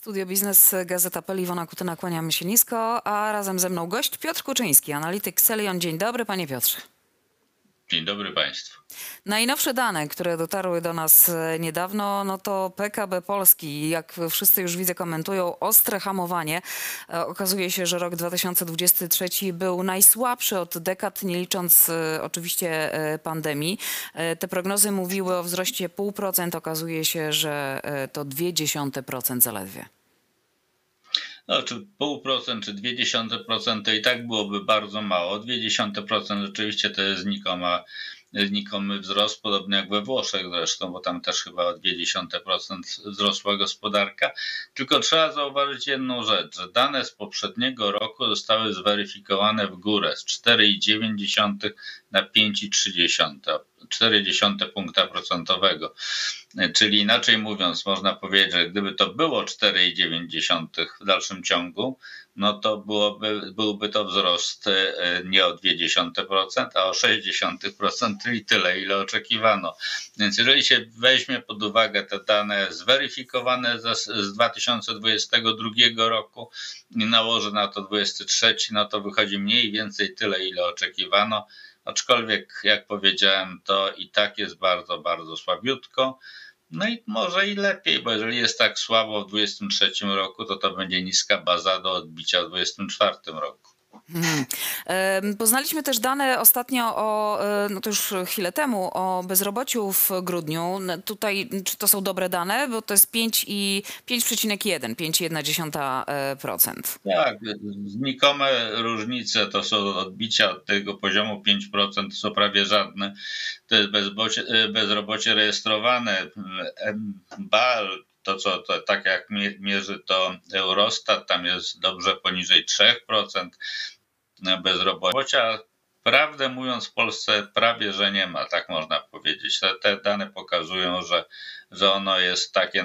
Studio Biznes, Gazeta.pl, Iwona Kutyna, kłaniamy się nisko, a razem ze mną gość Piotr Kuczyński, analityk Xelion. Dzień dobry, panie Piotrze. Dzień dobry państwu. Najnowsze dane, które dotarły do nas niedawno, no to PKB Polski, jak wszyscy już widzę komentują, ostre hamowanie. Okazuje się, że rok 2023 był najsłabszy od dekad, nie licząc oczywiście pandemii. Te prognozy mówiły o wzroście 0,5%, okazuje się, że to 0,2% zaledwie. No, czy 0,5% czy 0,2% to i tak byłoby bardzo mało. 0,2% rzeczywiście to jest znikomy wzrost, podobnie jak we Włoszech zresztą, bo tam też chyba o 0,2% wzrosła gospodarka. Tylko trzeba zauważyć jedną rzecz, że dane z poprzedniego roku zostały zweryfikowane w górę z 4,9 na 5,3 punkta procentowego. Czyli inaczej mówiąc, można powiedzieć, że gdyby to było 4,9 w dalszym ciągu, no to byłby to wzrost nie o 0,2%, a o 0,6%, czyli tyle, ile oczekiwano. Więc jeżeli się weźmie pod uwagę te dane zweryfikowane z 2022 roku i nałoży na to 2023, no to wychodzi mniej więcej tyle, ile oczekiwano. Aczkolwiek, jak powiedziałem, to i tak jest bardzo, bardzo słabiutko. No i może i lepiej, bo jeżeli jest tak słabo w 2023 roku, to będzie niska baza do odbicia w 2024 roku. Poznaliśmy też dane ostatnio o, no to już chwilę temu, o bezrobociu w grudniu. Tutaj, czy to są dobre dane? Bo to jest 5,1%. Tak, znikome różnice to są odbicia od tego poziomu 5%, to są prawie żadne. To jest bezrobocie rejestrowane. BAL, tak jak mierzy to Eurostat, tam jest dobrze poniżej 3% bezrobocia. Prawdę mówiąc, w Polsce prawie że nie ma, tak można powiedzieć. Te dane pokazują, że ono jest takie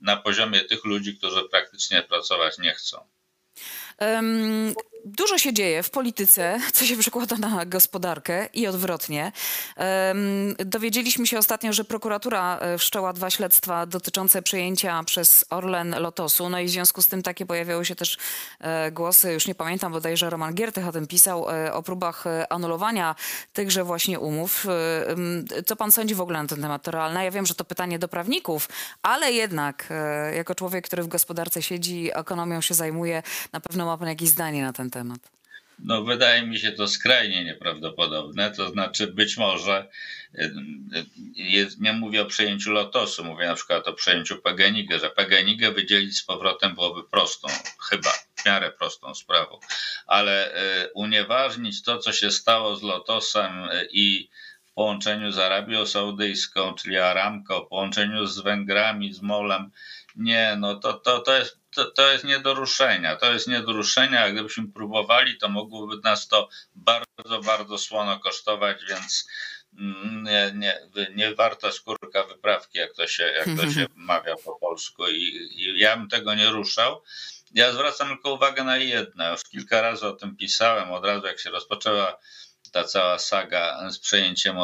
na poziomie tych ludzi, którzy praktycznie pracować nie chcą. Dużo się dzieje w polityce, co się przekłada na gospodarkę i odwrotnie. Dowiedzieliśmy się ostatnio, że prokuratura wszczęła 2 śledztwa dotyczące przejęcia przez Orlen Lotosu. No i w związku z tym takie pojawiały się też głosy, już nie pamiętam, bodajże Roman Giertych o tym pisał, o próbach anulowania tychże właśnie umów. Co pan sądzi w ogóle na ten temat? To realne? Ja wiem, że to pytanie do prawników, ale jednak jako człowiek, który w gospodarce siedzi, ekonomią się zajmuje, na pewno ma pan jakieś zdanie na ten temat. No, wydaje mi się to skrajnie nieprawdopodobne, to znaczy być może, nie mówię o przejęciu Lotosu, mówię na przykład o przejęciu PGNiG, że PGNiG wydzielić z powrotem byłoby prostą, chyba w miarę prostą sprawą, ale unieważnić to, co się stało z Lotosem i w połączeniu z Arabią Saudyjską, czyli Aramco, w połączeniu z Węgrami, z MOL-em, nie, no to jest nie do ruszenia. To jest nie do ruszenia, a gdybyśmy próbowali, to mogłoby nas to bardzo, bardzo słono kosztować, więc nie warta skórka wyprawki, jak to się mawia po polsku. I ja bym tego nie ruszał. Ja zwracam tylko uwagę na jedno. Już kilka razy o tym pisałem, od razu jak się rozpoczęła ta cała saga z przejęciem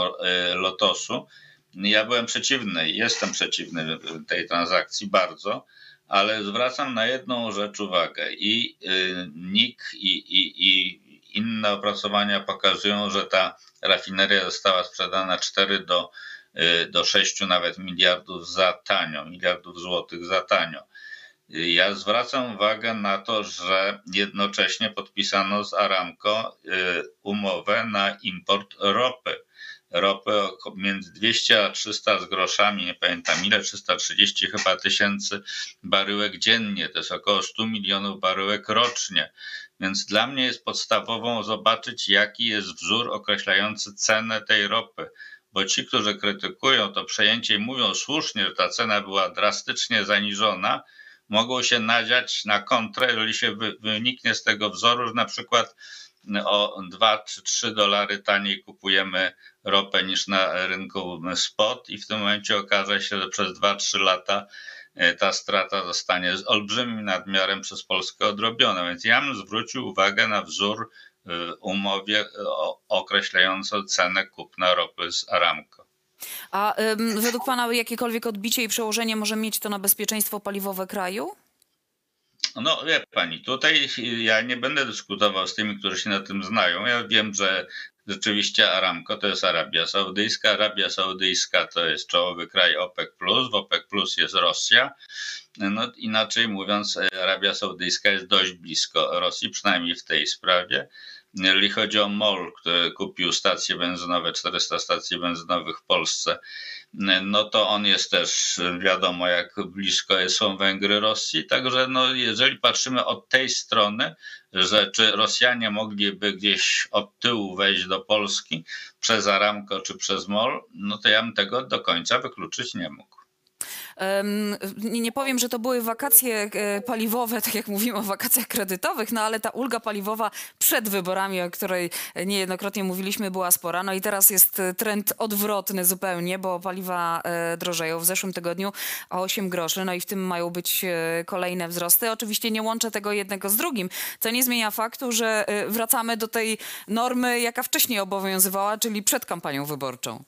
Lotosu. Ja byłem przeciwny i jestem przeciwny tej transakcji bardzo, ale zwracam na jedną rzecz uwagę i NIK i inne opracowania pokazują, że ta rafineria została sprzedana 4 do 6 nawet miliardów za tanio, miliardów złotych za tanio. Ja zwracam uwagę na to, że jednocześnie podpisano z Aramco umowę na import ropy. Ropę między 200 a 300 z groszami, nie pamiętam ile, 330 chyba tysięcy baryłek dziennie, to jest około 100 milionów baryłek rocznie. Więc dla mnie jest podstawową zobaczyć, jaki jest wzór określający cenę tej ropy. Bo ci, którzy krytykują to przejęcie i mówią słusznie, że ta cena była drastycznie zaniżona, mogą się nadziać na kontrę, jeżeli się wyniknie z tego wzoru, że na przykład o 2 czy 3 dolary taniej kupujemy ropę niż na rynku spot i w tym momencie okaże się, że przez 2-3 lata ta strata zostanie z olbrzymim nadmiarem przez Polskę odrobiona. Więc ja bym zwrócił uwagę na wzór w umowie określający cenę kupna ropy z Aramco. A według pana jakiekolwiek odbicie i przełożenie może mieć to na bezpieczeństwo paliwowe kraju? No wie pani, tutaj ja nie będę dyskutował z tymi, którzy się na tym znają. Ja wiem, że rzeczywiście Aramco to jest Arabia Saudyjska. Arabia Saudyjska to jest czołowy kraj OPEC+, w OPEC+ jest Rosja. No, inaczej mówiąc, Arabia Saudyjska jest dość blisko Rosji, przynajmniej w tej sprawie. Jeżeli chodzi o MOL, który kupił stacje benzynowe, 400 stacji benzynowych w Polsce, no to on jest też, wiadomo jak blisko są Węgry Rosji, także no, jeżeli patrzymy od tej strony, że czy Rosjanie mogliby gdzieś od tyłu wejść do Polski przez Aramco czy przez MOL, no to ja bym tego do końca wykluczyć nie mógł. Nie powiem, że to były wakacje paliwowe, tak jak mówimy o wakacjach kredytowych, no ale ta ulga paliwowa przed wyborami, o której niejednokrotnie mówiliśmy, była spora. No i teraz jest trend odwrotny zupełnie, bo paliwa drożeją. W zeszłym tygodniu o 8 groszy, no i w tym mają być kolejne wzrosty. Oczywiście nie łączę tego jednego z drugim, co nie zmienia faktu, że wracamy do tej normy, jaka wcześniej obowiązywała, czyli przed kampanią wyborczą.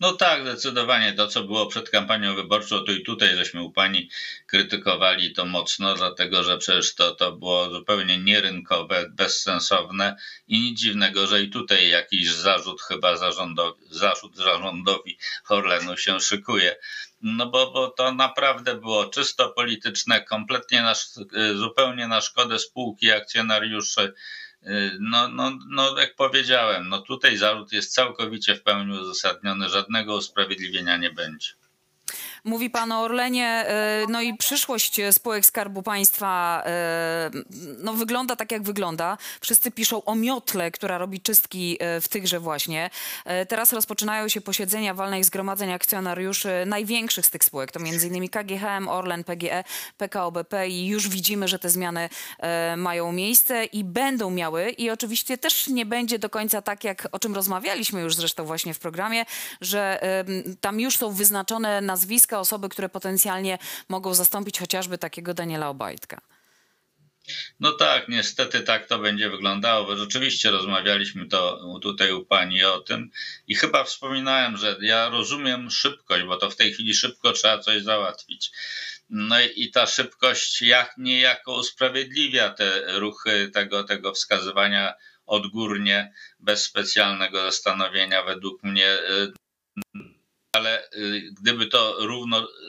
No tak, zdecydowanie to, co było przed kampanią wyborczą, to i tutaj żeśmy u pani krytykowali to mocno, dlatego że przecież to było zupełnie nierynkowe, bezsensowne i nic dziwnego, że i tutaj jakiś zarzut chyba zarządowi Orlenu się szykuje. No bo to naprawdę było czysto polityczne, kompletnie zupełnie na szkodę spółki, akcjonariuszy. No jak powiedziałem, no tutaj zarzut jest całkowicie w pełni uzasadniony, żadnego usprawiedliwienia nie będzie. Mówi pan o Orlenie, no i przyszłość spółek Skarbu Państwa no wygląda tak jak wygląda. Wszyscy piszą o miotle, która robi czystki w tychże właśnie. Teraz rozpoczynają się posiedzenia walnych zgromadzeń akcjonariuszy największych z tych spółek. To m.in. KGHM, Orlen, PGE, PKO BP i już widzimy, że te zmiany mają miejsce i będą miały. I oczywiście też nie będzie do końca tak, jak o czym rozmawialiśmy już zresztą właśnie w programie, że tam już są wyznaczone nazwiska osoby, które potencjalnie mogą zastąpić chociażby takiego Daniela Obajtka. No tak, niestety tak to będzie wyglądało, bo rzeczywiście rozmawialiśmy tutaj u pani o tym i chyba wspominałem, że ja rozumiem szybkość, bo to w tej chwili szybko trzeba coś załatwić. No i ta szybkość jak niejako usprawiedliwia te ruchy tego wskazywania odgórnie, bez specjalnego zastanowienia według mnie. Ale gdyby to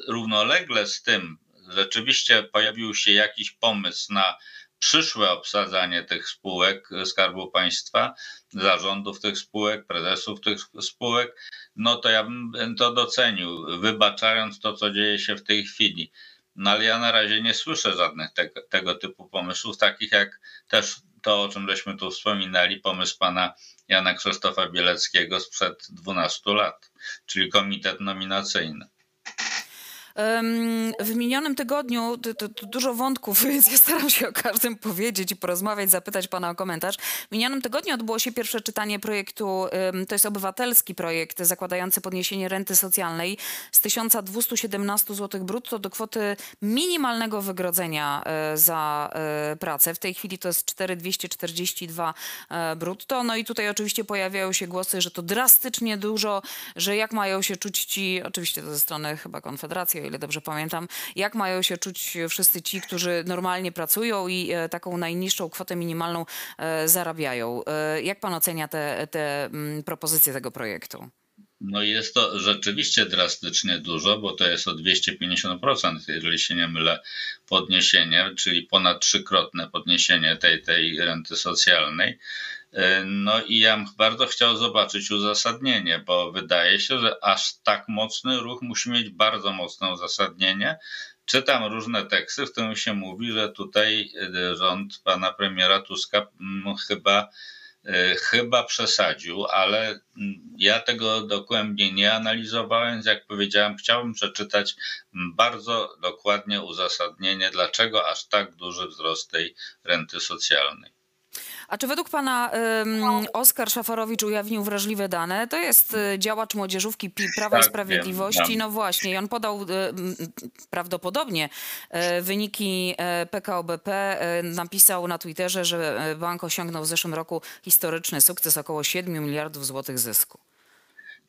równolegle z tym rzeczywiście pojawił się jakiś pomysł na przyszłe obsadzanie tych spółek Skarbu Państwa, zarządów tych spółek, prezesów tych spółek, no to ja bym to docenił, wybaczając to, co dzieje się w tej chwili. No ale ja na razie nie słyszę żadnych tego typu pomysłów, takich jak też to, o czym żeśmy tu wspominali, pomysł pana Jana Krzysztofa Bieleckiego sprzed 12 lat, czyli komitet nominacyjny. W minionym tygodniu to dużo wątków, więc ja staram się o każdym powiedzieć i porozmawiać, zapytać pana o komentarz. W minionym tygodniu odbyło się pierwsze czytanie projektu, to jest obywatelski projekt zakładający podniesienie renty socjalnej z 1217 zł brutto do kwoty minimalnego wynagrodzenia za pracę. W tej chwili to jest 4242 brutto. No i tutaj oczywiście pojawiają się głosy, że to drastycznie dużo, że jak mają się czuć ci, oczywiście to ze strony chyba Konfederacji, o ile dobrze pamiętam, jak mają się czuć wszyscy ci, którzy normalnie pracują i taką najniższą kwotę minimalną zarabiają. Jak pan ocenia te propozycje tego projektu? No jest to rzeczywiście drastycznie dużo, bo to jest o 250%, jeżeli się nie mylę, podniesienie, czyli ponad trzykrotne podniesienie tej renty socjalnej. No i ja bym bardzo chciał zobaczyć uzasadnienie, bo wydaje się, że aż tak mocny ruch musi mieć bardzo mocne uzasadnienie. Czytam różne teksty, w którym się mówi, że tutaj rząd pana premiera Tuska chyba przesadził, ale ja tego dokładnie nie analizowałem, więc jak powiedziałem, chciałbym przeczytać bardzo dokładnie uzasadnienie, dlaczego aż tak duży wzrost tej renty socjalnej. A czy według pana Oskar Szafarowicz ujawnił wrażliwe dane? To jest działacz młodzieżówki Prawa i Sprawiedliwości. Wiem. No właśnie, i on podał prawdopodobnie wyniki PKO BP. Napisał na Twitterze, że bank osiągnął w zeszłym roku historyczny sukces, około 7 miliardów złotych zysku.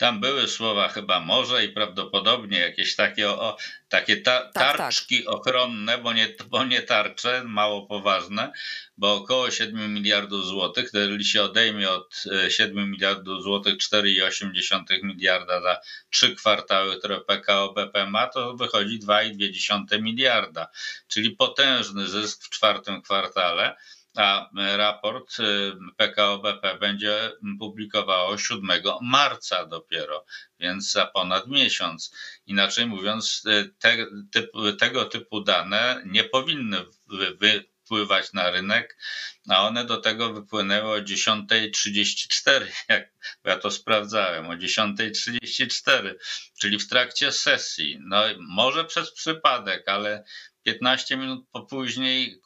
Tam były słowa chyba może i prawdopodobnie jakieś takie, tarczki ochronne, bo nie tarcze, mało poważne, bo około 7 miliardów złotych, jeżeli się odejmie od 7 miliardów złotych 4,8 miliarda za 3 kwartały, które PKO BP ma, to wychodzi 2,2 miliarda, czyli potężny zysk w 4. kwartale. A raport PKO BP będzie publikowało 7 marca dopiero, więc za ponad miesiąc. Inaczej mówiąc, tego typu dane nie powinny wypływać na rynek, a one do tego wypłynęły o 10:34, bo ja to sprawdzałem, o 10:34, czyli w trakcie sesji. No może przez przypadek, ale 15 minut później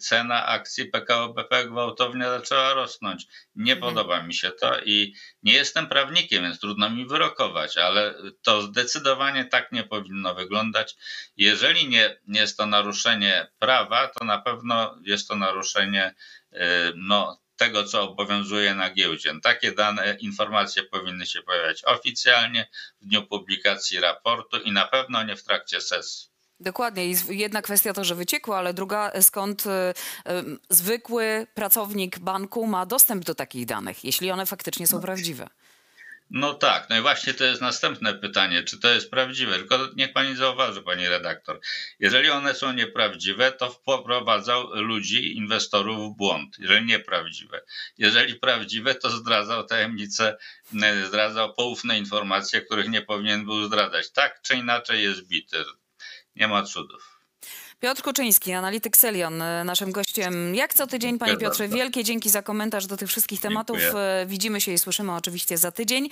cena akcji PKO BP gwałtownie zaczęła rosnąć. Nie podoba mi się to i nie jestem prawnikiem, więc trudno mi wyrokować, ale to zdecydowanie tak nie powinno wyglądać. Jeżeli nie jest to naruszenie prawa, to na pewno jest to naruszenie tego, co obowiązuje na giełdzie. Takie dane, informacje powinny się pojawiać oficjalnie w dniu publikacji raportu i na pewno nie w trakcie sesji. Dokładnie. I jedna kwestia to, że wyciekło, ale druga, skąd zwykły pracownik banku ma dostęp do takich danych, jeśli one faktycznie są prawdziwe? No tak, no i właśnie to jest następne pytanie, czy to jest prawdziwe, tylko niech pani zauważy, pani redaktor, jeżeli one są nieprawdziwe, to wprowadzał ludzi, inwestorów w błąd, jeżeli nieprawdziwe. Jeżeli prawdziwe, to zdradzał tajemnicę, zdradzał poufne informacje, których nie powinien był zdradzać. Tak czy inaczej jest bity. Nie ma cudów. Piotr Kuczyński, analityk Xelion, naszym gościem jak co tydzień. Panie Piotrze, wielkie dzięki za komentarz do tych wszystkich tematów. Dziękuję. Widzimy się i słyszymy oczywiście za tydzień.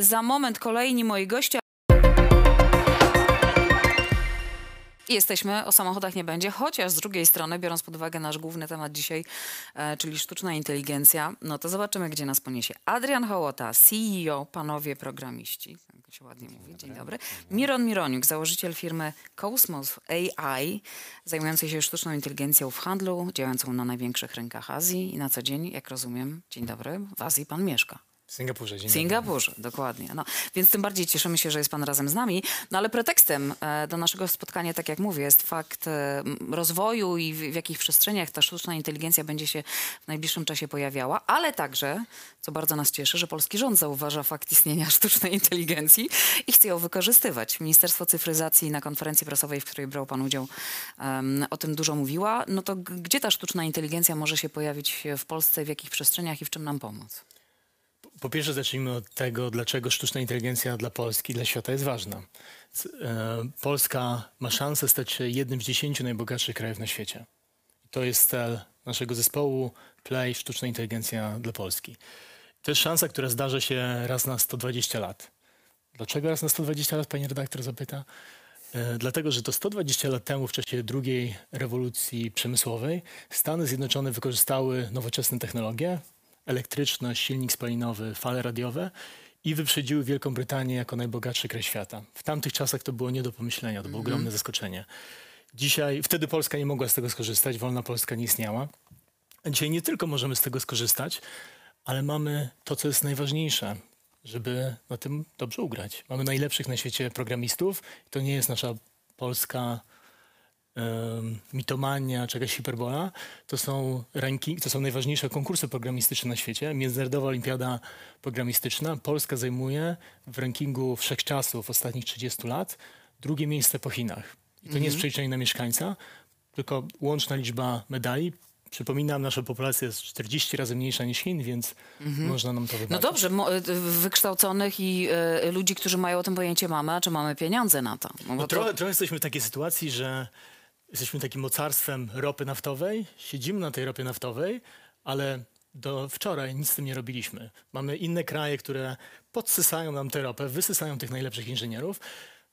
Za moment kolejni moi goście. Jesteśmy, o samochodach nie będzie, chociaż z drugiej strony, biorąc pod uwagę nasz główny temat dzisiaj, czyli sztuczna inteligencja, no to zobaczymy, gdzie nas poniesie. Adrian Hołota, CEO, Panowie Programiści, tak się ładnie mówi, dzień dobry. Miron Mironiuk, założyciel firmy Cosmos AI, zajmującej się sztuczną inteligencją w handlu, działającą na największych rynkach Azji i na co dzień, jak rozumiem, dzień dobry, w Azji pan mieszka. W Singapurze. Singapurze, dokładnie. No, więc tym bardziej cieszymy się, że jest pan razem z nami. No ale pretekstem do naszego spotkania, tak jak mówię, jest fakt rozwoju i w jakich przestrzeniach ta sztuczna inteligencja będzie się w najbliższym czasie pojawiała, ale także, co bardzo nas cieszy, że polski rząd zauważa fakt istnienia sztucznej inteligencji i chce ją wykorzystywać. Ministerstwo Cyfryzacji na konferencji prasowej, w której brał pan udział, o tym dużo mówiła. No to gdzie ta sztuczna inteligencja może się pojawić w Polsce, w jakich przestrzeniach i w czym nam pomóc? Po pierwsze zacznijmy od tego, dlaczego sztuczna inteligencja dla Polski, dla świata jest ważna. Polska ma szansę stać się jednym z 10 najbogatszych krajów na świecie. To jest cel naszego zespołu Play Sztuczna Inteligencja dla Polski. To jest szansa, która zdarza się raz na 120 lat. Dlaczego raz na 120 lat, pani redaktor zapyta? Dlatego, że to 120 lat temu w czasie II rewolucji przemysłowej Stany Zjednoczone wykorzystały nowoczesne technologie, elektryczność, silnik spalinowy, fale radiowe i wyprzedziły Wielką Brytanię jako najbogatszy kraj świata. W tamtych czasach to było nie do pomyślenia, to było ogromne zaskoczenie. Dzisiaj, wtedy Polska nie mogła z tego skorzystać, wolna Polska nie istniała. Dzisiaj nie tylko możemy z tego skorzystać, ale mamy to, co jest najważniejsze, żeby na tym dobrze ugrać. Mamy najlepszych na świecie programistów. To nie jest nasza polska mitomania, czy jakaś hiperbola, to są najważniejsze konkursy programistyczne na świecie. Międzynarodowa Olimpiada Programistyczna. Polska zajmuje w rankingu wszechczasów ostatnich 30 lat 2. miejsce po Chinach. I to nie jest przeliczenie na mieszkańca, tylko łączna liczba medali. Przypominam, nasza populacja jest 40 razy mniejsza niż Chin, więc można nam to wybaczyć. No dobrze, wykształconych i ludzi, którzy mają o tym pojęcie mamy, a czy mamy pieniądze na to? No trochę jesteśmy w takiej sytuacji, że jesteśmy takim mocarstwem ropy naftowej, siedzimy na tej ropie naftowej, ale do wczoraj nic z tym nie robiliśmy. Mamy inne kraje, które podsysają nam tę ropę, wysysają tych najlepszych inżynierów,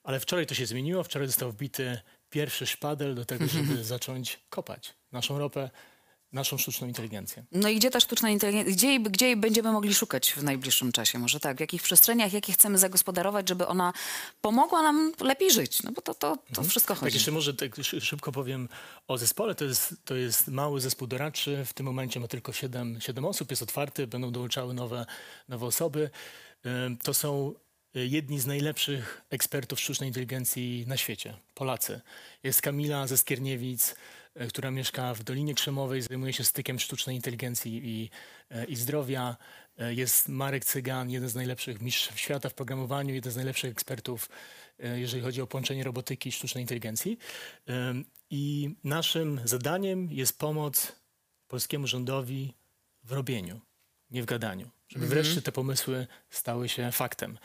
ale wczoraj to się zmieniło, wczoraj został wbity pierwszy szpadel do tego, żeby zacząć kopać naszą ropę naszą sztuczną inteligencję. No i gdzie ta sztuczna inteligencja, gdzie jej będziemy mogli szukać w najbliższym czasie? Może tak, w jakich przestrzeniach, jakie chcemy zagospodarować, żeby ona pomogła nam lepiej żyć? No bo to wszystko chodzi. Tak, jeszcze może tak szybko powiem o zespole. To jest mały zespół doradczy. W tym momencie ma tylko 7 osób, jest otwarty, będą dołączały nowe osoby. To są jedni z najlepszych ekspertów sztucznej inteligencji na świecie, Polacy. Jest Kamila ze Skierniewic, która mieszka w Dolinie Krzemowej, zajmuje się stykiem sztucznej inteligencji i zdrowia. Jest Marek Cygan, jeden z najlepszych mistrzów świata w programowaniu, jeden z najlepszych ekspertów, jeżeli chodzi o połączenie robotyki i sztucznej inteligencji. I naszym zadaniem jest pomoc polskiemu rządowi w robieniu, nie w gadaniu. Żeby wreszcie te pomysły stały się faktem.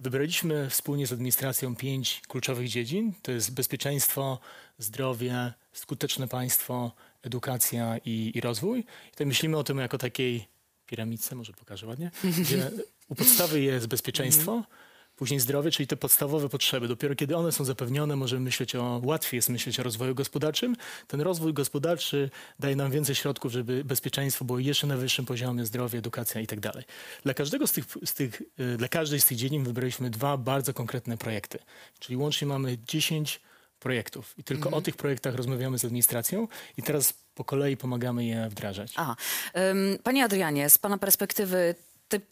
Wybraliśmy wspólnie z administracją 5 kluczowych dziedzin. To jest bezpieczeństwo, zdrowie, skuteczne państwo, edukacja i rozwój. I tutaj myślimy o tym jako takiej piramidce, może pokażę ładnie, gdzie u podstawy jest bezpieczeństwo, później zdrowie, czyli te podstawowe potrzeby. Dopiero kiedy one są zapewnione, możemy myśleć łatwiej jest myśleć o rozwoju gospodarczym. Ten rozwój gospodarczy daje nam więcej środków, żeby bezpieczeństwo było jeszcze na wyższym poziomie, zdrowie, edukacja i tak dalej. Dla każdej z tych dziedzin wybraliśmy 2 bardzo konkretne projekty. Czyli łącznie mamy 10 projektów. I tylko o tych projektach rozmawiamy z administracją i teraz po kolei pomagamy je wdrażać. Panie Adrianie, z pana perspektywy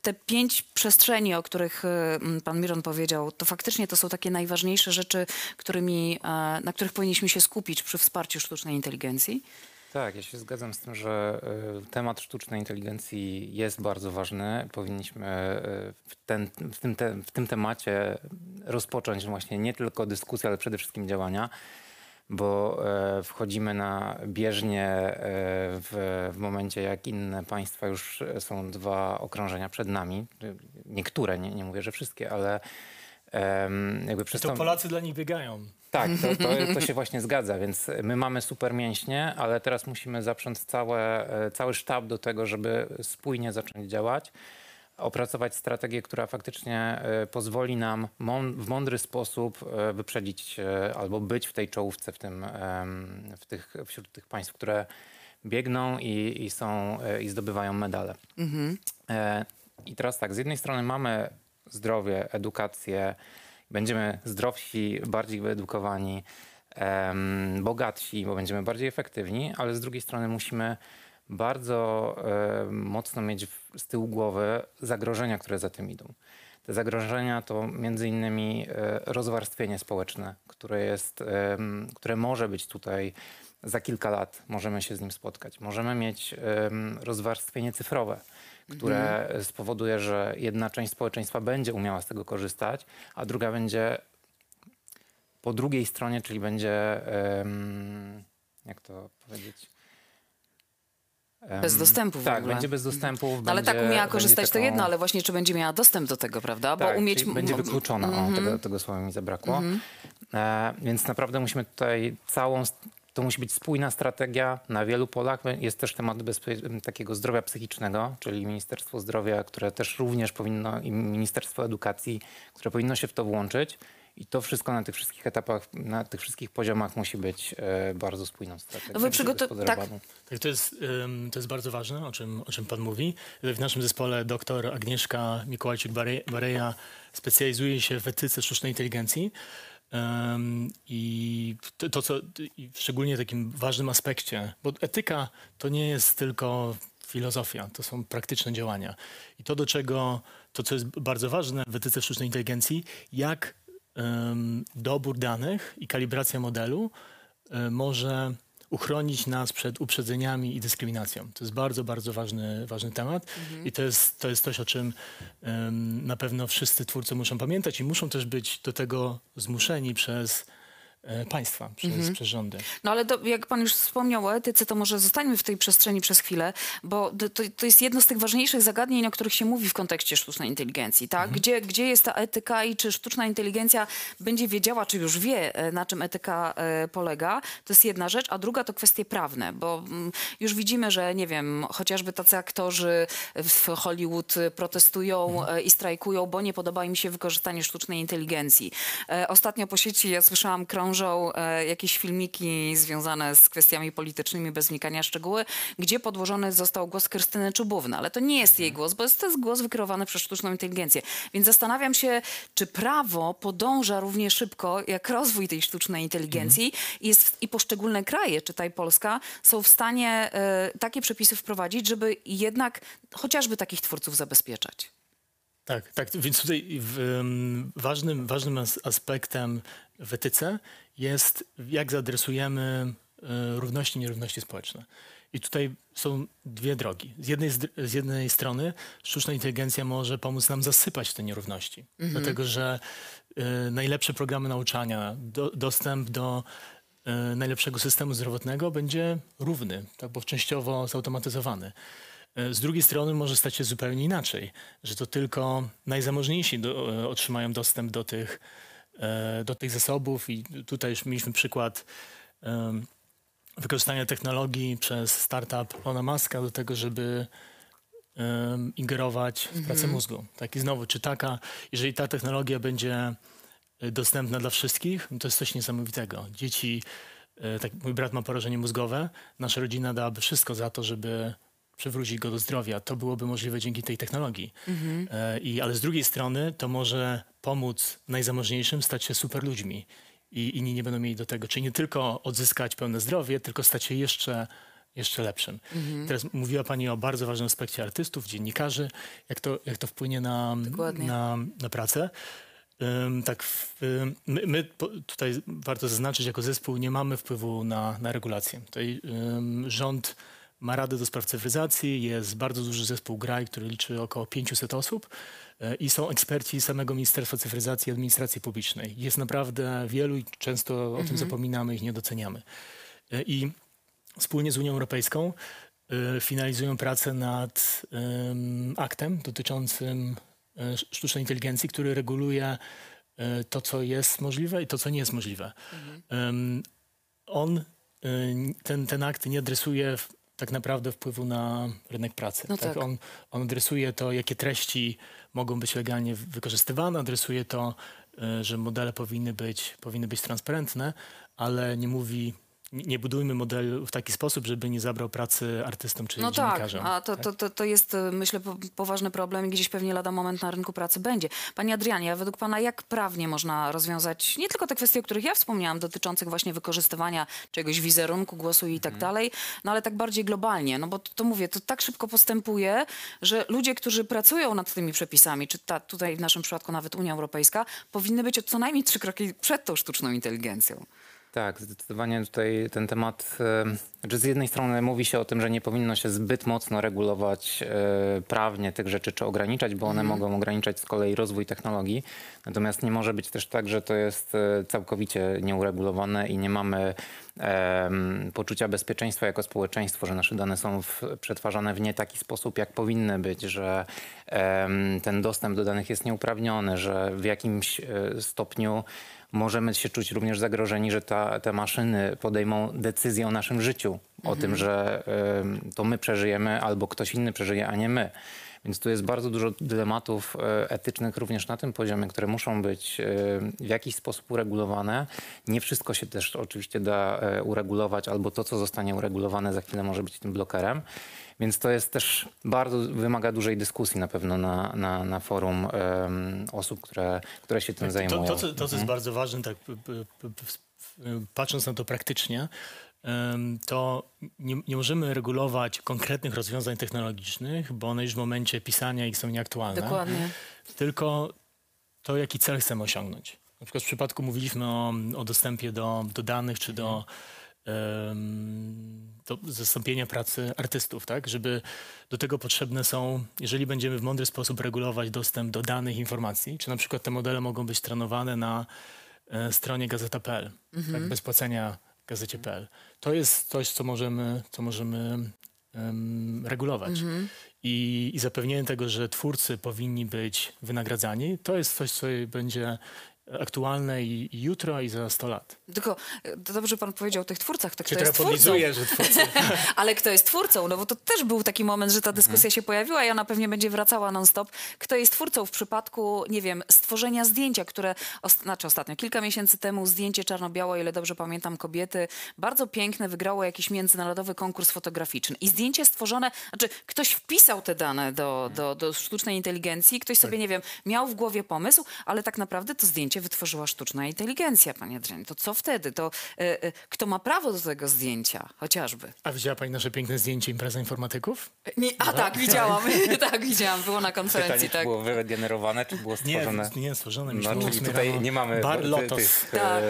te 5 przestrzeni, o których pan Miron powiedział, to faktycznie to są takie najważniejsze rzeczy, na których powinniśmy się skupić przy wsparciu sztucznej inteligencji? Tak, ja się zgadzam z tym, że temat sztucznej inteligencji jest bardzo ważny. Powinniśmy w tym temacie rozpocząć właśnie nie tylko dyskusję, ale przede wszystkim działania, bo wchodzimy na bieżnię w momencie, jak inne państwa już są 2 okrążenia przed nami. Niektóre, nie mówię, że wszystkie, ale jakby przez to Polacy dla nich biegają. Tak, to się właśnie zgadza, więc my mamy super mięśnie, ale teraz musimy zaprząc cały sztab do tego, żeby spójnie zacząć działać, opracować strategię, która faktycznie pozwoli nam w mądry sposób wyprzedzić albo być w tej czołówce wśród tych państw, które biegną i zdobywają medale. I teraz tak, z jednej strony mamy zdrowie, edukację, będziemy zdrowsi, bardziej wyedukowani, bogatsi, bo będziemy bardziej efektywni, ale z drugiej strony musimy bardzo mocno mieć z tyłu głowy zagrożenia, które za tym idą. Te zagrożenia to między innymi rozwarstwienie społeczne, które może być tutaj za kilka lat, możemy się z nim spotkać. Możemy mieć rozwarstwienie cyfrowe, które spowoduje, że jedna część społeczeństwa będzie umiała z tego korzystać, a druga będzie po drugiej stronie, czyli będzie, jak to powiedzieć? Bez dostępu w ogóle. Będzie bez dostępu. Ale tak umiała korzystać to jedno, ale właśnie czy będzie miała dostęp do tego, prawda? Bo tak, będzie wykluczona. Tego słowa mi zabrakło. Więc naprawdę musimy tutaj to musi być spójna strategia na wielu polach. Jest też temat takiego zdrowia psychicznego, czyli Ministerstwo Zdrowia, które też również powinno, i Ministerstwo Edukacji, które powinno się w to włączyć. I to wszystko na tych wszystkich etapach, na tych wszystkich poziomach musi być bardzo spójną strategią. To jest bardzo ważne, o czym pan mówi. W naszym zespole doktor Agnieszka Mikołajczyk-Bareja specjalizuje się w etyce sztucznej inteligencji. I szczególnie w takim ważnym aspekcie, bo etyka to nie jest tylko filozofia, to są praktyczne działania. I co jest bardzo ważne w etyce sztucznej inteligencji, jak dobór danych i kalibracja modelu może uchronić nas przed uprzedzeniami i dyskryminacją. To jest bardzo, bardzo ważny temat i to jest coś, o czym na pewno wszyscy twórcy muszą pamiętać i muszą też być do tego zmuszeni przez państwa, przez rządy. No ale jak pan już wspomniał o etyce, to może zostańmy w tej przestrzeni przez chwilę, bo to jest jedno z tych ważniejszych zagadnień, o których się mówi w kontekście sztucznej inteligencji. Tak? Gdzie jest ta etyka i czy sztuczna inteligencja będzie wiedziała, czy już wie, na czym etyka polega? To jest jedna rzecz, a druga to kwestie prawne, bo już widzimy, że nie wiem, chociażby tacy aktorzy w Hollywood protestują i strajkują, bo nie podoba im się wykorzystanie sztucznej inteligencji. Ostatnio po sieci ja słyszałam krążą jakieś filmiki związane z kwestiami politycznymi, bez wnikania w szczegóły, gdzie podłożony został głos Krystyny Czubówny. Ale to nie jest jej głos, bo to jest głos wykreowany przez sztuczną inteligencję. Więc zastanawiam się, czy prawo podąża równie szybko jak rozwój tej sztucznej inteligencji i poszczególne kraje, czytaj Polska, są w stanie takie przepisy wprowadzić, żeby jednak chociażby takich twórców zabezpieczać. Tak, tak. Więc tutaj ważnym aspektem w etyce jest, jak zaadresujemy równości i nierówności społeczne. I tutaj są dwie drogi. Z jednej strony sztuczna inteligencja może pomóc nam zasypać te nierówności, dlatego że najlepsze programy nauczania, dostęp do najlepszego systemu zdrowotnego będzie równy, tak, bo częściowo zautomatyzowany. Z drugiej strony może stać się zupełnie inaczej, że to tylko najzamożniejsi otrzymają dostęp do tych zasobów i tutaj już mieliśmy przykład wykorzystania technologii przez startup Elona Muska do tego, żeby ingerować w pracę mózgu. Tak, i znowu, czy taka, jeżeli ta technologia będzie dostępna dla wszystkich, to jest coś niesamowitego. Dzieci, tak, mój brat ma porażenie mózgowe, nasza rodzina dałaby wszystko za to, żeby przywrócić go do zdrowia. To byłoby możliwe dzięki tej technologii. Ale z drugiej strony to może pomóc najzamożniejszym stać się super ludźmi. I inni nie będą mieli do tego. Czyli nie tylko odzyskać pełne zdrowie, tylko stać się jeszcze lepszym. Teraz mówiła Pani o bardzo ważnym aspekcie artystów, dziennikarzy, jak to wpłynie na pracę. My tutaj warto zaznaczyć, jako zespół nie mamy wpływu na regulację. Tutaj rząd ma Radę do Spraw Cyfryzacji, jest bardzo duży zespół GRAI, który liczy około 500 osób i są eksperci samego Ministerstwa Cyfryzacji i Administracji Publicznej. Jest naprawdę wielu i często o tym zapominamy i nie doceniamy. I wspólnie z Unią Europejską finalizują pracę nad aktem dotyczącym sztucznej inteligencji, który reguluje to, co jest możliwe i to, co nie jest możliwe. Ten akt nie adresuje tak naprawdę wpływu na rynek pracy. No tak. On adresuje to, jakie treści mogą być legalnie wykorzystywane, adresuje to, że modele powinny być transparentne, ale nie mówi, nie budujmy modelu w taki sposób, żeby nie zabrał pracy artystom czy dziennikarzom. Tak, a to jest, myślę, poważny problem i gdzieś pewnie lada moment na rynku pracy będzie. Panie Adrianie, a według Pana jak prawnie można rozwiązać nie tylko te kwestie, o których ja wspomniałam, dotyczących właśnie wykorzystywania czegoś wizerunku, głosu i tak dalej, no ale tak bardziej globalnie, no bo to mówię, to tak szybko postępuje, że ludzie, którzy pracują nad tymi przepisami, czy tutaj w naszym przypadku nawet Unia Europejska, powinny być co najmniej 3 kroki przed tą sztuczną inteligencją. Tak, zdecydowanie tutaj ten temat, że z jednej strony mówi się o tym, że nie powinno się zbyt mocno regulować prawnie tych rzeczy czy ograniczać, bo one mogą ograniczać z kolei rozwój technologii. Natomiast nie może być też tak, że to jest całkowicie nieuregulowane i nie mamy poczucia bezpieczeństwa jako społeczeństwo, że nasze dane są przetwarzane w nie taki sposób, jak powinny być, że ten dostęp do danych jest nieuprawniony, że w jakimś stopniu możemy się czuć również zagrożeni, że te maszyny podejmą decyzję o naszym życiu, o tym, że to my przeżyjemy albo ktoś inny przeżyje, a nie my. Więc tu jest bardzo dużo dylematów etycznych również na tym poziomie, które muszą być w jakiś sposób uregulowane. Nie wszystko się też oczywiście da uregulować, albo to, co zostanie uregulowane, za chwilę może być tym blokerem. Więc to jest też bardzo, wymaga dużej dyskusji na pewno na forum osób, które się tym zajmują. To co jest bardzo ważne, tak patrząc na to praktycznie, to nie możemy regulować konkretnych rozwiązań technologicznych, bo one już w momencie pisania ich są nieaktualne. Dokładnie. Tylko to, jaki cel chcemy osiągnąć. Na przykład w przypadku mówiliśmy o dostępie do danych, czy do zastąpienia pracy artystów, tak? Żeby do tego potrzebne są, jeżeli będziemy w mądry sposób regulować dostęp do danych, informacji, czy na przykład te modele mogą być trenowane na stronie gazeta.pl, tak? Bez płacenia gazecie.pl. To jest coś, co możemy regulować. I zapewnienie tego, że twórcy powinni być wynagradzani, to jest coś, co będzie aktualne i jutro, i za 100 lat. Tylko dobrze pan powiedział o tych twórcach, to kto jest twórcą? Że twórcy. Ale kto jest twórcą? No bo to też był taki moment, że ta dyskusja się pojawiła i ona pewnie będzie wracała non-stop. Kto jest twórcą w przypadku, nie wiem, stworzenia zdjęcia, które, ostatnio, kilka miesięcy temu zdjęcie czarno-białe, ile dobrze pamiętam, kobiety, bardzo piękne, wygrało jakiś międzynarodowy konkurs fotograficzny. I zdjęcie stworzone, ktoś wpisał te dane do sztucznej inteligencji, ktoś sobie, nie wiem, miał w głowie pomysł, ale tak naprawdę to zdjęcie wytworzyła sztuczna inteligencja, panie Adrianie. To co wtedy? To kto ma prawo do tego zdjęcia chociażby? A widziała pani nasze piękne zdjęcie Impreza Informatyków? Nie, tak, widziałam. Tak, widziałam. Było na konferencji. Pytanie, czy było wygenerowane, czy było stworzone? Nie, stworzone. No, czyli tutaj nie mamy Lotos. Tak.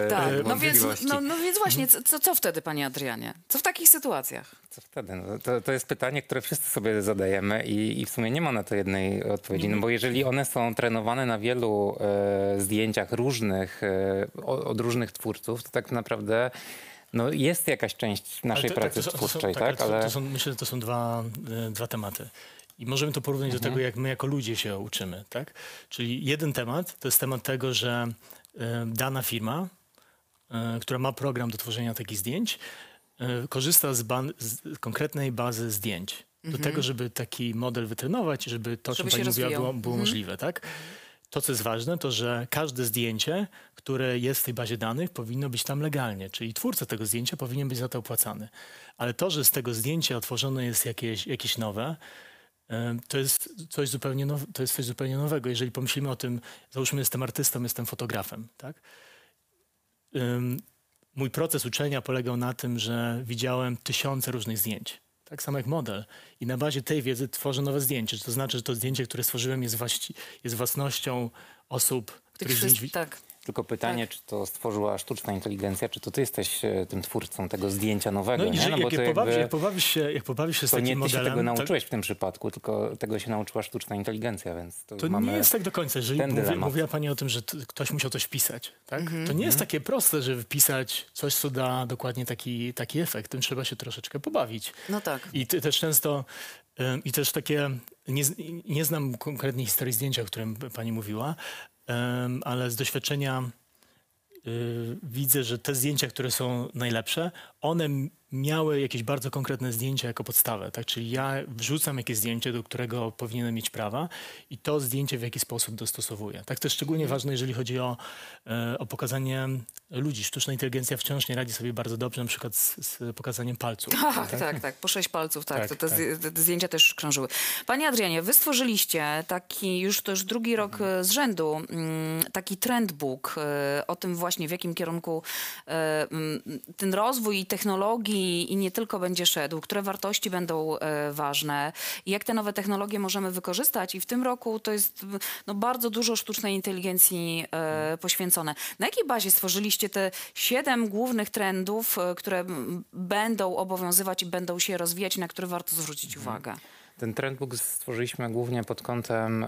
No więc właśnie, co wtedy, panie Adrianie? Co w takich sytuacjach? Co wtedy? No, to jest pytanie, które wszyscy sobie zadajemy i w sumie nie ma na to jednej odpowiedzi. No bo jeżeli one są trenowane na wielu zdjęciach różnych, od różnych twórców, to tak naprawdę jest jakaś część naszej pracy twórczej. Myślę, że to są dwa tematy. I możemy to porównać do tego, jak my jako ludzie się uczymy. Tak? Czyli jeden temat to jest temat tego, że dana firma, która ma program do tworzenia takich zdjęć, korzysta z konkretnej bazy zdjęć. Do tego, żeby taki model wytrenować, żeby to, co pani mówiła, było możliwe. Tak? To, co jest ważne, to że każde zdjęcie, które jest w tej bazie danych, powinno być tam legalnie. Czyli twórca tego zdjęcia powinien być za to opłacany. Ale to, że z tego zdjęcia otworzone jest jakieś nowe, to jest coś zupełnie nowego. Jeżeli pomyślimy o tym, załóżmy, jestem artystą, jestem fotografem. Tak? Mój proces uczenia polegał na tym, że widziałem tysiące różnych zdjęć. Tak samo jak model. I na bazie tej wiedzy tworzę nowe zdjęcie. To znaczy, że to zdjęcie, które stworzyłem, jest własnością osób, których zdjęć... Tak. Tylko pytanie, czy to stworzyła sztuczna inteligencja, czy to ty jesteś tym twórcą tego zdjęcia nowego? Jak pobawisz się z takim modelem... To nie ty się tego nauczyłeś w tym przypadku, tylko tego się nauczyła sztuczna inteligencja, więc to mamy... nie jest tak do końca. Jeżeli mówiła pani o tym, że ktoś musiał coś wpisać, tak? To nie jest takie proste, żeby wpisać coś, co da dokładnie taki efekt. Tym trzeba się troszeczkę pobawić. No tak. I też takie... Nie znam konkretnej historii zdjęcia, o którym pani mówiła, ale z doświadczenia widzę, że te zdjęcia, które są najlepsze, one miały jakieś bardzo konkretne zdjęcia jako podstawę. Tak? Czyli ja wrzucam jakieś zdjęcie, do którego powinienem mieć prawa i to zdjęcie w jakiś sposób dostosowuję. Tak, to jest szczególnie ważne, jeżeli chodzi o pokazanie ludzi. Sztuczna inteligencja wciąż nie radzi sobie bardzo dobrze, na przykład z pokazaniem palców. Tak. Po 6 palców, Te zdjęcia też krążyły. Panie Adrianie, wy stworzyliście taki już drugi rok z rzędu, taki trendbook o tym właśnie, w jakim kierunku ten rozwój i technologii i nie tylko będzie szedł, które wartości będą ważne i jak te nowe technologie możemy wykorzystać. I w tym roku to jest bardzo dużo sztucznej inteligencji poświęcone. Na jakiej bazie stworzyliście te 7 głównych trendów, które będą obowiązywać i będą się rozwijać, na które warto zwrócić uwagę? Ten trendbook stworzyliśmy głównie pod kątem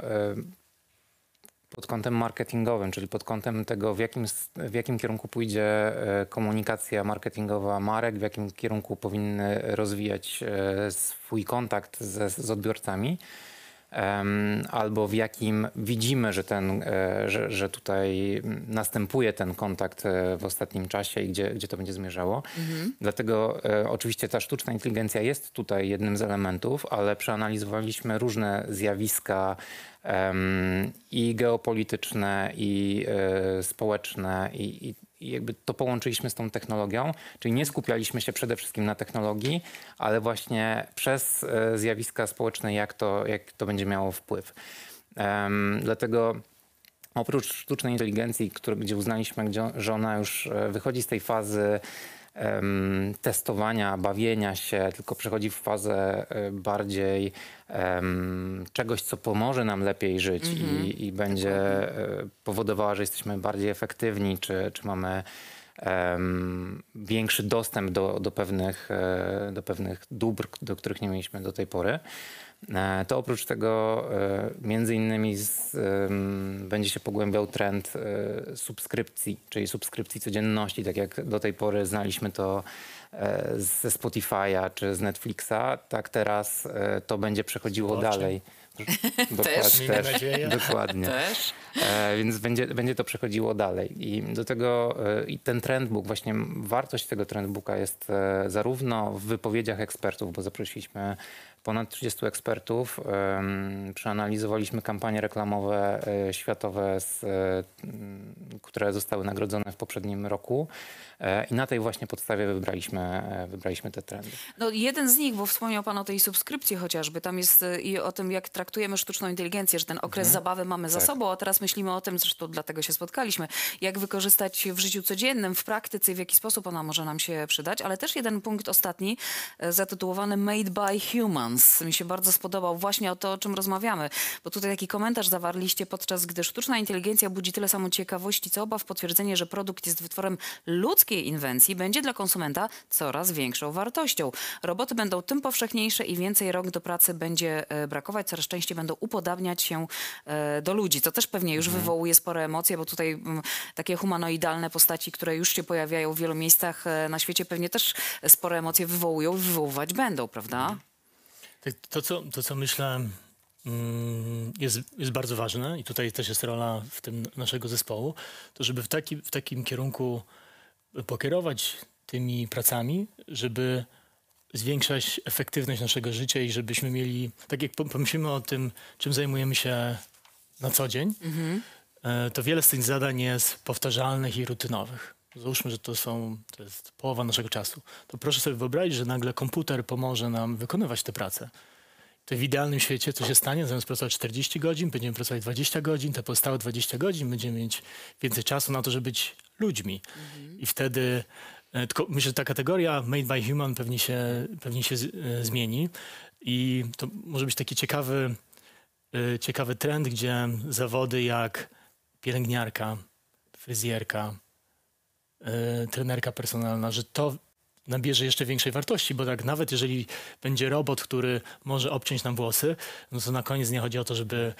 marketingowym, czyli pod kątem tego, w jakim kierunku pójdzie komunikacja marketingowa marek, w jakim kierunku powinny rozwijać swój kontakt z odbiorcami, albo w jakim widzimy, że tutaj następuje ten kontakt w ostatnim czasie i gdzie to będzie zmierzało. Dlatego oczywiście ta sztuczna inteligencja jest tutaj jednym z elementów, ale przeanalizowaliśmy różne zjawiska i geopolityczne, i społeczne, i jakby to połączyliśmy z tą technologią, czyli nie skupialiśmy się przede wszystkim na technologii, ale właśnie przez zjawiska społeczne, jak to będzie miało wpływ. Dlatego oprócz sztucznej inteligencji, gdzie uznaliśmy, że ona już wychodzi z tej fazy testowania, bawienia się, tylko przechodzi w fazę bardziej czegoś, co pomoże nam lepiej żyć i będzie powodowała, że jesteśmy bardziej efektywni, czy mamy większy dostęp do pewnych dóbr, do których nie mieliśmy do tej pory. To oprócz tego między innymi będzie się pogłębiał trend subskrypcji, czyli subskrypcji codzienności, tak jak do tej pory znaliśmy to ze Spotify'a czy z Netflixa, tak teraz to będzie przechodziło dalej. Dokładnie. Też. Więc będzie to przechodziło dalej. I do tego i ten trendbook, właśnie wartość tego trendbooka jest zarówno w wypowiedziach ekspertów, bo zaprosiliśmy ponad 30 ekspertów, przeanalizowaliśmy kampanie reklamowe światowe, które zostały nagrodzone w poprzednim roku i na tej właśnie podstawie wybraliśmy te trendy. No, jeden z nich, bo wspomniał Pan o tej subskrypcji chociażby, tam jest i o tym, jak traktujemy sztuczną inteligencję, że ten okres zabawy mamy za sobą, a teraz myślimy o tym, zresztą dlatego się spotkaliśmy, jak wykorzystać w życiu codziennym, w praktyce i w jaki sposób ona może nam się przydać, ale też jeden punkt ostatni, zatytułowany Made by Human. Mi się bardzo spodobał właśnie o to, o czym rozmawiamy, bo tutaj taki komentarz zawarliście, podczas gdy sztuczna inteligencja budzi tyle samo ciekawości, co obaw, potwierdzenie, że produkt jest wytworem ludzkiej inwencji, będzie dla konsumenta coraz większą wartością. Roboty będą tym powszechniejsze i więcej rąk do pracy będzie brakować, coraz częściej będą upodabniać się do ludzi, co też pewnie już wywołuje spore emocje, bo tutaj takie humanoidalne postaci, które już się pojawiają w wielu miejscach na świecie, pewnie też spore emocje wywołują i wywoływać będą, prawda? To, co myślę, jest bardzo ważne i tutaj też jest rola w tym naszego zespołu, to żeby w takim kierunku pokierować tymi pracami, żeby zwiększać efektywność naszego życia i żebyśmy mieli, tak jak pomyślimy o tym, czym zajmujemy się na co dzień, to wiele z tych zadań jest powtarzalnych i rutynowych. Załóżmy, że to jest połowa naszego czasu. To proszę sobie wyobrazić, że nagle komputer pomoże nam wykonywać tę pracę. To w idealnym świecie co się stanie? Zamiast pracować 40 godzin, będziemy pracować 20 godzin, te pozostałe 20 godzin będziemy mieć więcej czasu na to, żeby być ludźmi. I wtedy, tylko myślę, że ta kategoria made by human pewnie się zmieni. I to może być taki ciekawy trend, gdzie zawody jak pielęgniarka, fryzjerka, trenerka personalna, że to nabierze jeszcze większej wartości, bo tak nawet jeżeli będzie robot, który może obciąć nam włosy, no to na koniec nie chodzi o to, żeby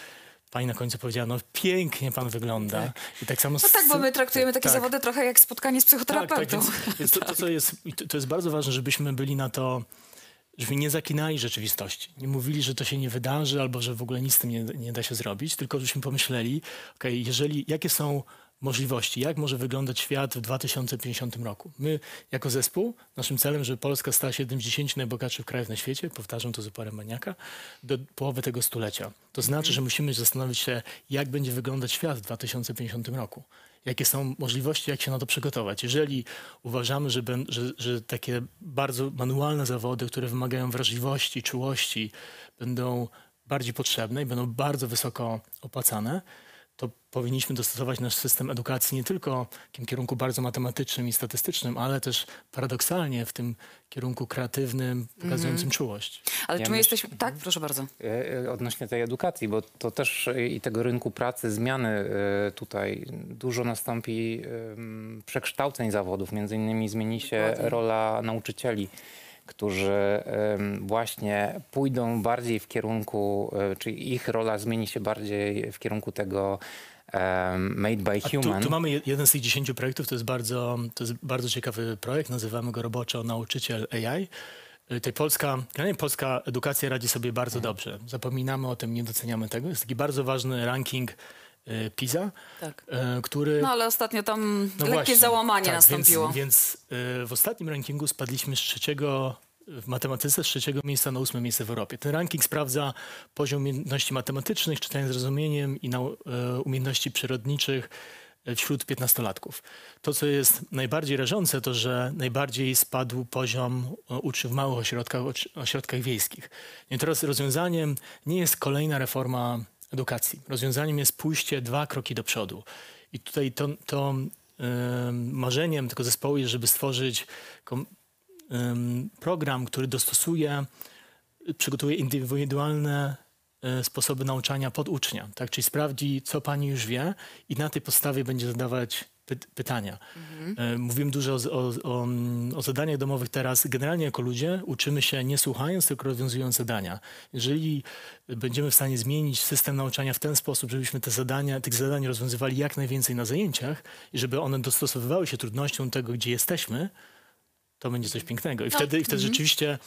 pani na końcu powiedziała, no pięknie pan wygląda. Tak. I tak samo... No tak, bo my traktujemy takie zawody trochę jak spotkanie z psychoterapeutą. Więc to jest bardzo ważne, żebyśmy byli na to, żebyśmy nie zakinali rzeczywistości. Nie mówili, że to się nie wydarzy albo że w ogóle nic z tym nie da się zrobić, tylko żebyśmy pomyśleli, jakie są możliwości, jak może wyglądać świat w 2050 roku. My jako zespół, naszym celem, żeby Polska stała się jednym z 10 najbogatszych krajów na świecie, powtarzam to z uporem maniaka, do połowy tego stulecia. To znaczy, że musimy zastanowić się, jak będzie wyglądać świat w 2050 roku. Jakie są możliwości, jak się na to przygotować. Jeżeli uważamy, że takie bardzo manualne zawody, które wymagają wrażliwości, czułości, będą bardziej potrzebne i będą bardzo wysoko opłacane, to powinniśmy dostosować nasz system edukacji nie tylko w tym kierunku bardzo matematycznym i statystycznym, ale też paradoksalnie w tym kierunku kreatywnym, pokazującym czułość. Ale czy my jesteśmy... Tak, proszę bardzo. Odnośnie tej edukacji, bo to też i tego rynku pracy, zmiany tutaj dużo nastąpi przekształceń zawodów. Między innymi zmieni się rola nauczycieli, którzy właśnie pójdą bardziej w kierunku, czyli ich rola zmieni się bardziej w kierunku tego made by human. Tu mamy jeden z tych 10 projektów, to jest bardzo ciekawy projekt, nazywamy go roboczo Nauczyciel AI. Polska edukacja radzi sobie bardzo dobrze. Zapominamy o tym, nie doceniamy tego. Jest taki bardzo ważny ranking PISA, który... No ale ostatnio tam lekkie załamanie nastąpiło. Więc w ostatnim rankingu spadliśmy w matematyce z 3. miejsca na 8. miejsce w Europie. Ten ranking sprawdza poziom umiejętności matematycznych, czytania z rozumieniem i umiejętności przyrodniczych wśród 15-latków. To, co jest najbardziej rażące, to że najbardziej spadł poziom uczniów w małych ośrodkach wiejskich. I teraz rozwiązaniem nie jest kolejna reforma edukacji. Rozwiązaniem jest pójście 2 kroki do przodu. I tutaj marzeniem tego zespołu jest, żeby stworzyć program, który przygotuje indywidualne sposoby nauczania pod ucznia. Tak? Czyli sprawdzi, co pani już wie i na tej podstawie będzie zadawać pytania. Mówimy dużo o zadaniach domowych teraz. Generalnie jako ludzie uczymy się nie słuchając, tylko rozwiązując zadania. Jeżeli będziemy w stanie zmienić system nauczania w ten sposób, żebyśmy tych zadań rozwiązywali jak najwięcej na zajęciach i żeby one dostosowywały się trudnościom tego, gdzie jesteśmy, to będzie coś pięknego. I wtedy rzeczywiście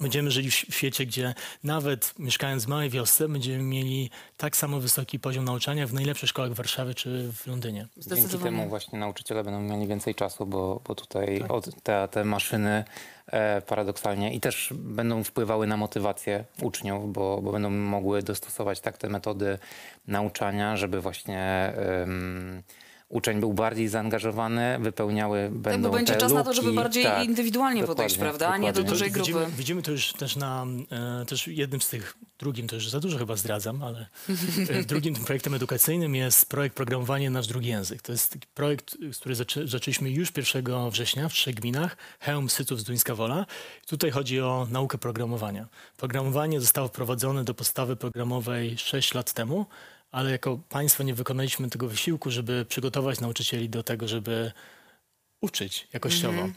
Będziemy żyli w świecie, gdzie nawet mieszkając w małej wiosce, będziemy mieli tak samo wysoki poziom nauczania w najlepszych szkołach Warszawy czy w Londynie. Dzięki temu właśnie nauczyciele będą mieli więcej czasu, bo tutaj tak. te maszyny paradoksalnie i też będą wpływały na motywację uczniów, bo będą mogły dostosować tak te metody nauczania, żeby właśnie... uczeń był bardziej zaangażowany, wypełniały będą bo będzie czas na to, żeby bardziej indywidualnie podejść, prawda? Dokładnie. Nie do dużej grupy. Widzimy to już też na też jednym z tych, drugim to już za dużo chyba zdradzam, ale drugim tym projektem edukacyjnym jest projekt Programowanie Nasz Drugi Język. To jest projekt, który zaczęliśmy już 1 września w 3 gminach, Chełm, Syców, Zduńska Wola. Tutaj chodzi o naukę programowania. Programowanie zostało wprowadzone do podstawy programowej 6 lat temu, ale jako państwo nie wykonaliśmy tego wysiłku, żeby przygotować nauczycieli do tego, żeby uczyć jakościowo.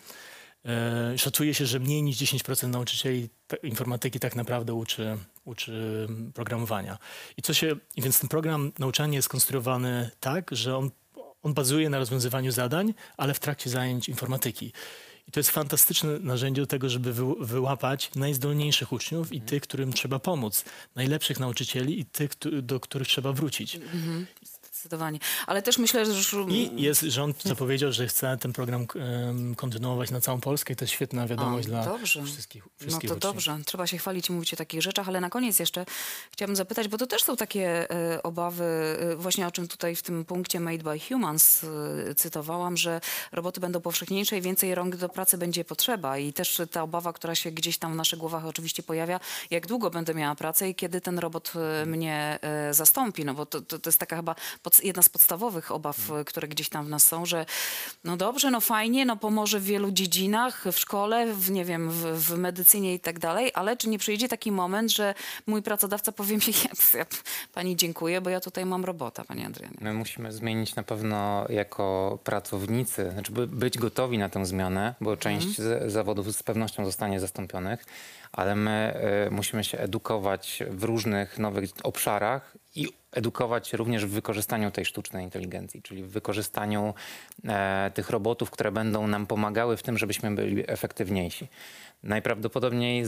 Szacuje się, że mniej niż 10% nauczycieli informatyki tak naprawdę uczy programowania. Więc ten program nauczania jest skonstruowany tak, że on bazuje na rozwiązywaniu zadań, ale w trakcie zajęć informatyki. I to jest fantastyczne narzędzie do tego, żeby wyłapać najzdolniejszych uczniów i tych, którym trzeba pomóc, najlepszych nauczycieli i tych, do których trzeba wrócić. Zdecydowanie. Ale też myślę, że już... Rząd zapowiedział, że chce ten program kontynuować na całą Polskę i to jest świetna wiadomość dla wszystkich uczniów. Dobrze, trzeba się chwalić i mówić o takich rzeczach, ale na koniec jeszcze chciałabym zapytać, bo to też są takie obawy, właśnie o czym tutaj w tym punkcie Made by Humans cytowałam, że roboty będą powszechniejsze i więcej rąk do pracy będzie potrzeba i też ta obawa, która się gdzieś tam w naszych głowach oczywiście pojawia, jak długo będę miała pracę i kiedy ten robot mnie zastąpi, no bo to jest taka chyba... jedna z podstawowych obaw, które gdzieś tam w nas są, że no dobrze, no fajnie, no pomoże w wielu dziedzinach, w szkole, nie wiem, w medycynie i tak dalej, ale czy nie przyjdzie taki moment, że mój pracodawca powie mi, ja pani dziękuję, bo ja tutaj mam robota, panie Adrianie. My musimy zmienić na pewno jako pracownicy, znaczy być gotowi na tę zmianę, bo część zawodów z pewnością zostanie zastąpionych, ale my musimy się edukować w różnych nowych obszarach i edukować się również w wykorzystaniu tej sztucznej inteligencji, czyli w wykorzystaniu tych robotów, które będą nam pomagały w tym, żebyśmy byli efektywniejsi. Najprawdopodobniej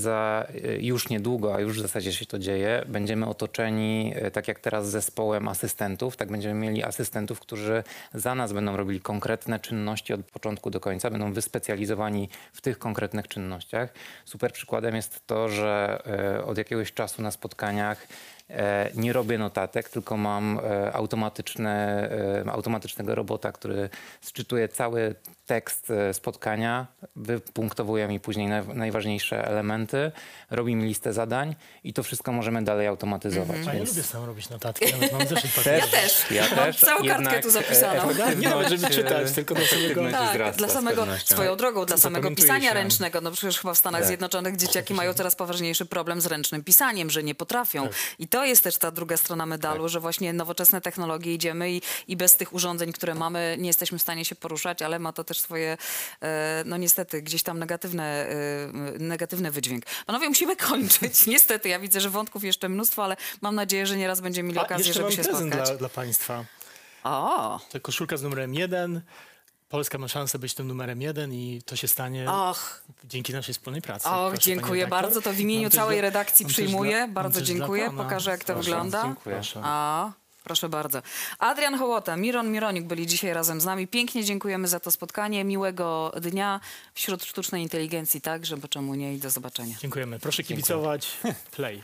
już niedługo, a już w zasadzie się to dzieje, będziemy otoczeni, tak jak teraz, zespołem asystentów, tak będziemy mieli asystentów, którzy za nas będą robili konkretne czynności od początku do końca, będą wyspecjalizowani w tych konkretnych czynnościach. Super przykładem jest to, że od jakiegoś czasu na spotkaniach nie robię notatek, tylko mam automatycznego robota, który zczytuje cały tekst spotkania, wypunktowuje mi później najważniejsze elementy, robi mi listę zadań i to wszystko możemy dalej automatyzować. Ja nie lubię sam robić notatki, nawet mam zeszyt papierowy. Ja też. Całą kartkę tu zapisaną. Nie nawet, żeby czytać, tylko do samego... Tak, dla samego, swoją drogą, dla samego pisania ręcznego. No przecież chyba w Stanach Zjednoczonych dzieciaki mają coraz poważniejszy problem z ręcznym pisaniem, że nie potrafią. Tak. I to jest też ta druga strona medalu, że właśnie nowoczesne technologie idziemy i bez tych urządzeń, które mamy, nie jesteśmy w stanie się poruszać, ale ma to też swoje, no niestety, gdzieś tam negatywny wydźwięk. Panowie, musimy kończyć. Niestety, ja widzę, że wątków jeszcze mnóstwo, ale mam nadzieję, że nieraz będziemy mieli okazję, żeby się spotkać. Dla państwa. To koszulka z numerem 1. Polska ma szansę być tym numerem 1 i to się stanie dzięki naszej wspólnej pracy. Proszę, dziękuję bardzo. To w imieniu całej redakcji przyjmuję. Bardzo dziękuję. Pokażę, jak to wygląda. Dziękuję. Proszę bardzo. Adrian Hołota, Miron Mironiuk byli dzisiaj razem z nami. Pięknie dziękujemy za to spotkanie. Miłego dnia wśród sztucznej inteligencji także, bo czemu nie, i do zobaczenia. Dziękujemy. Proszę kibicować. Play.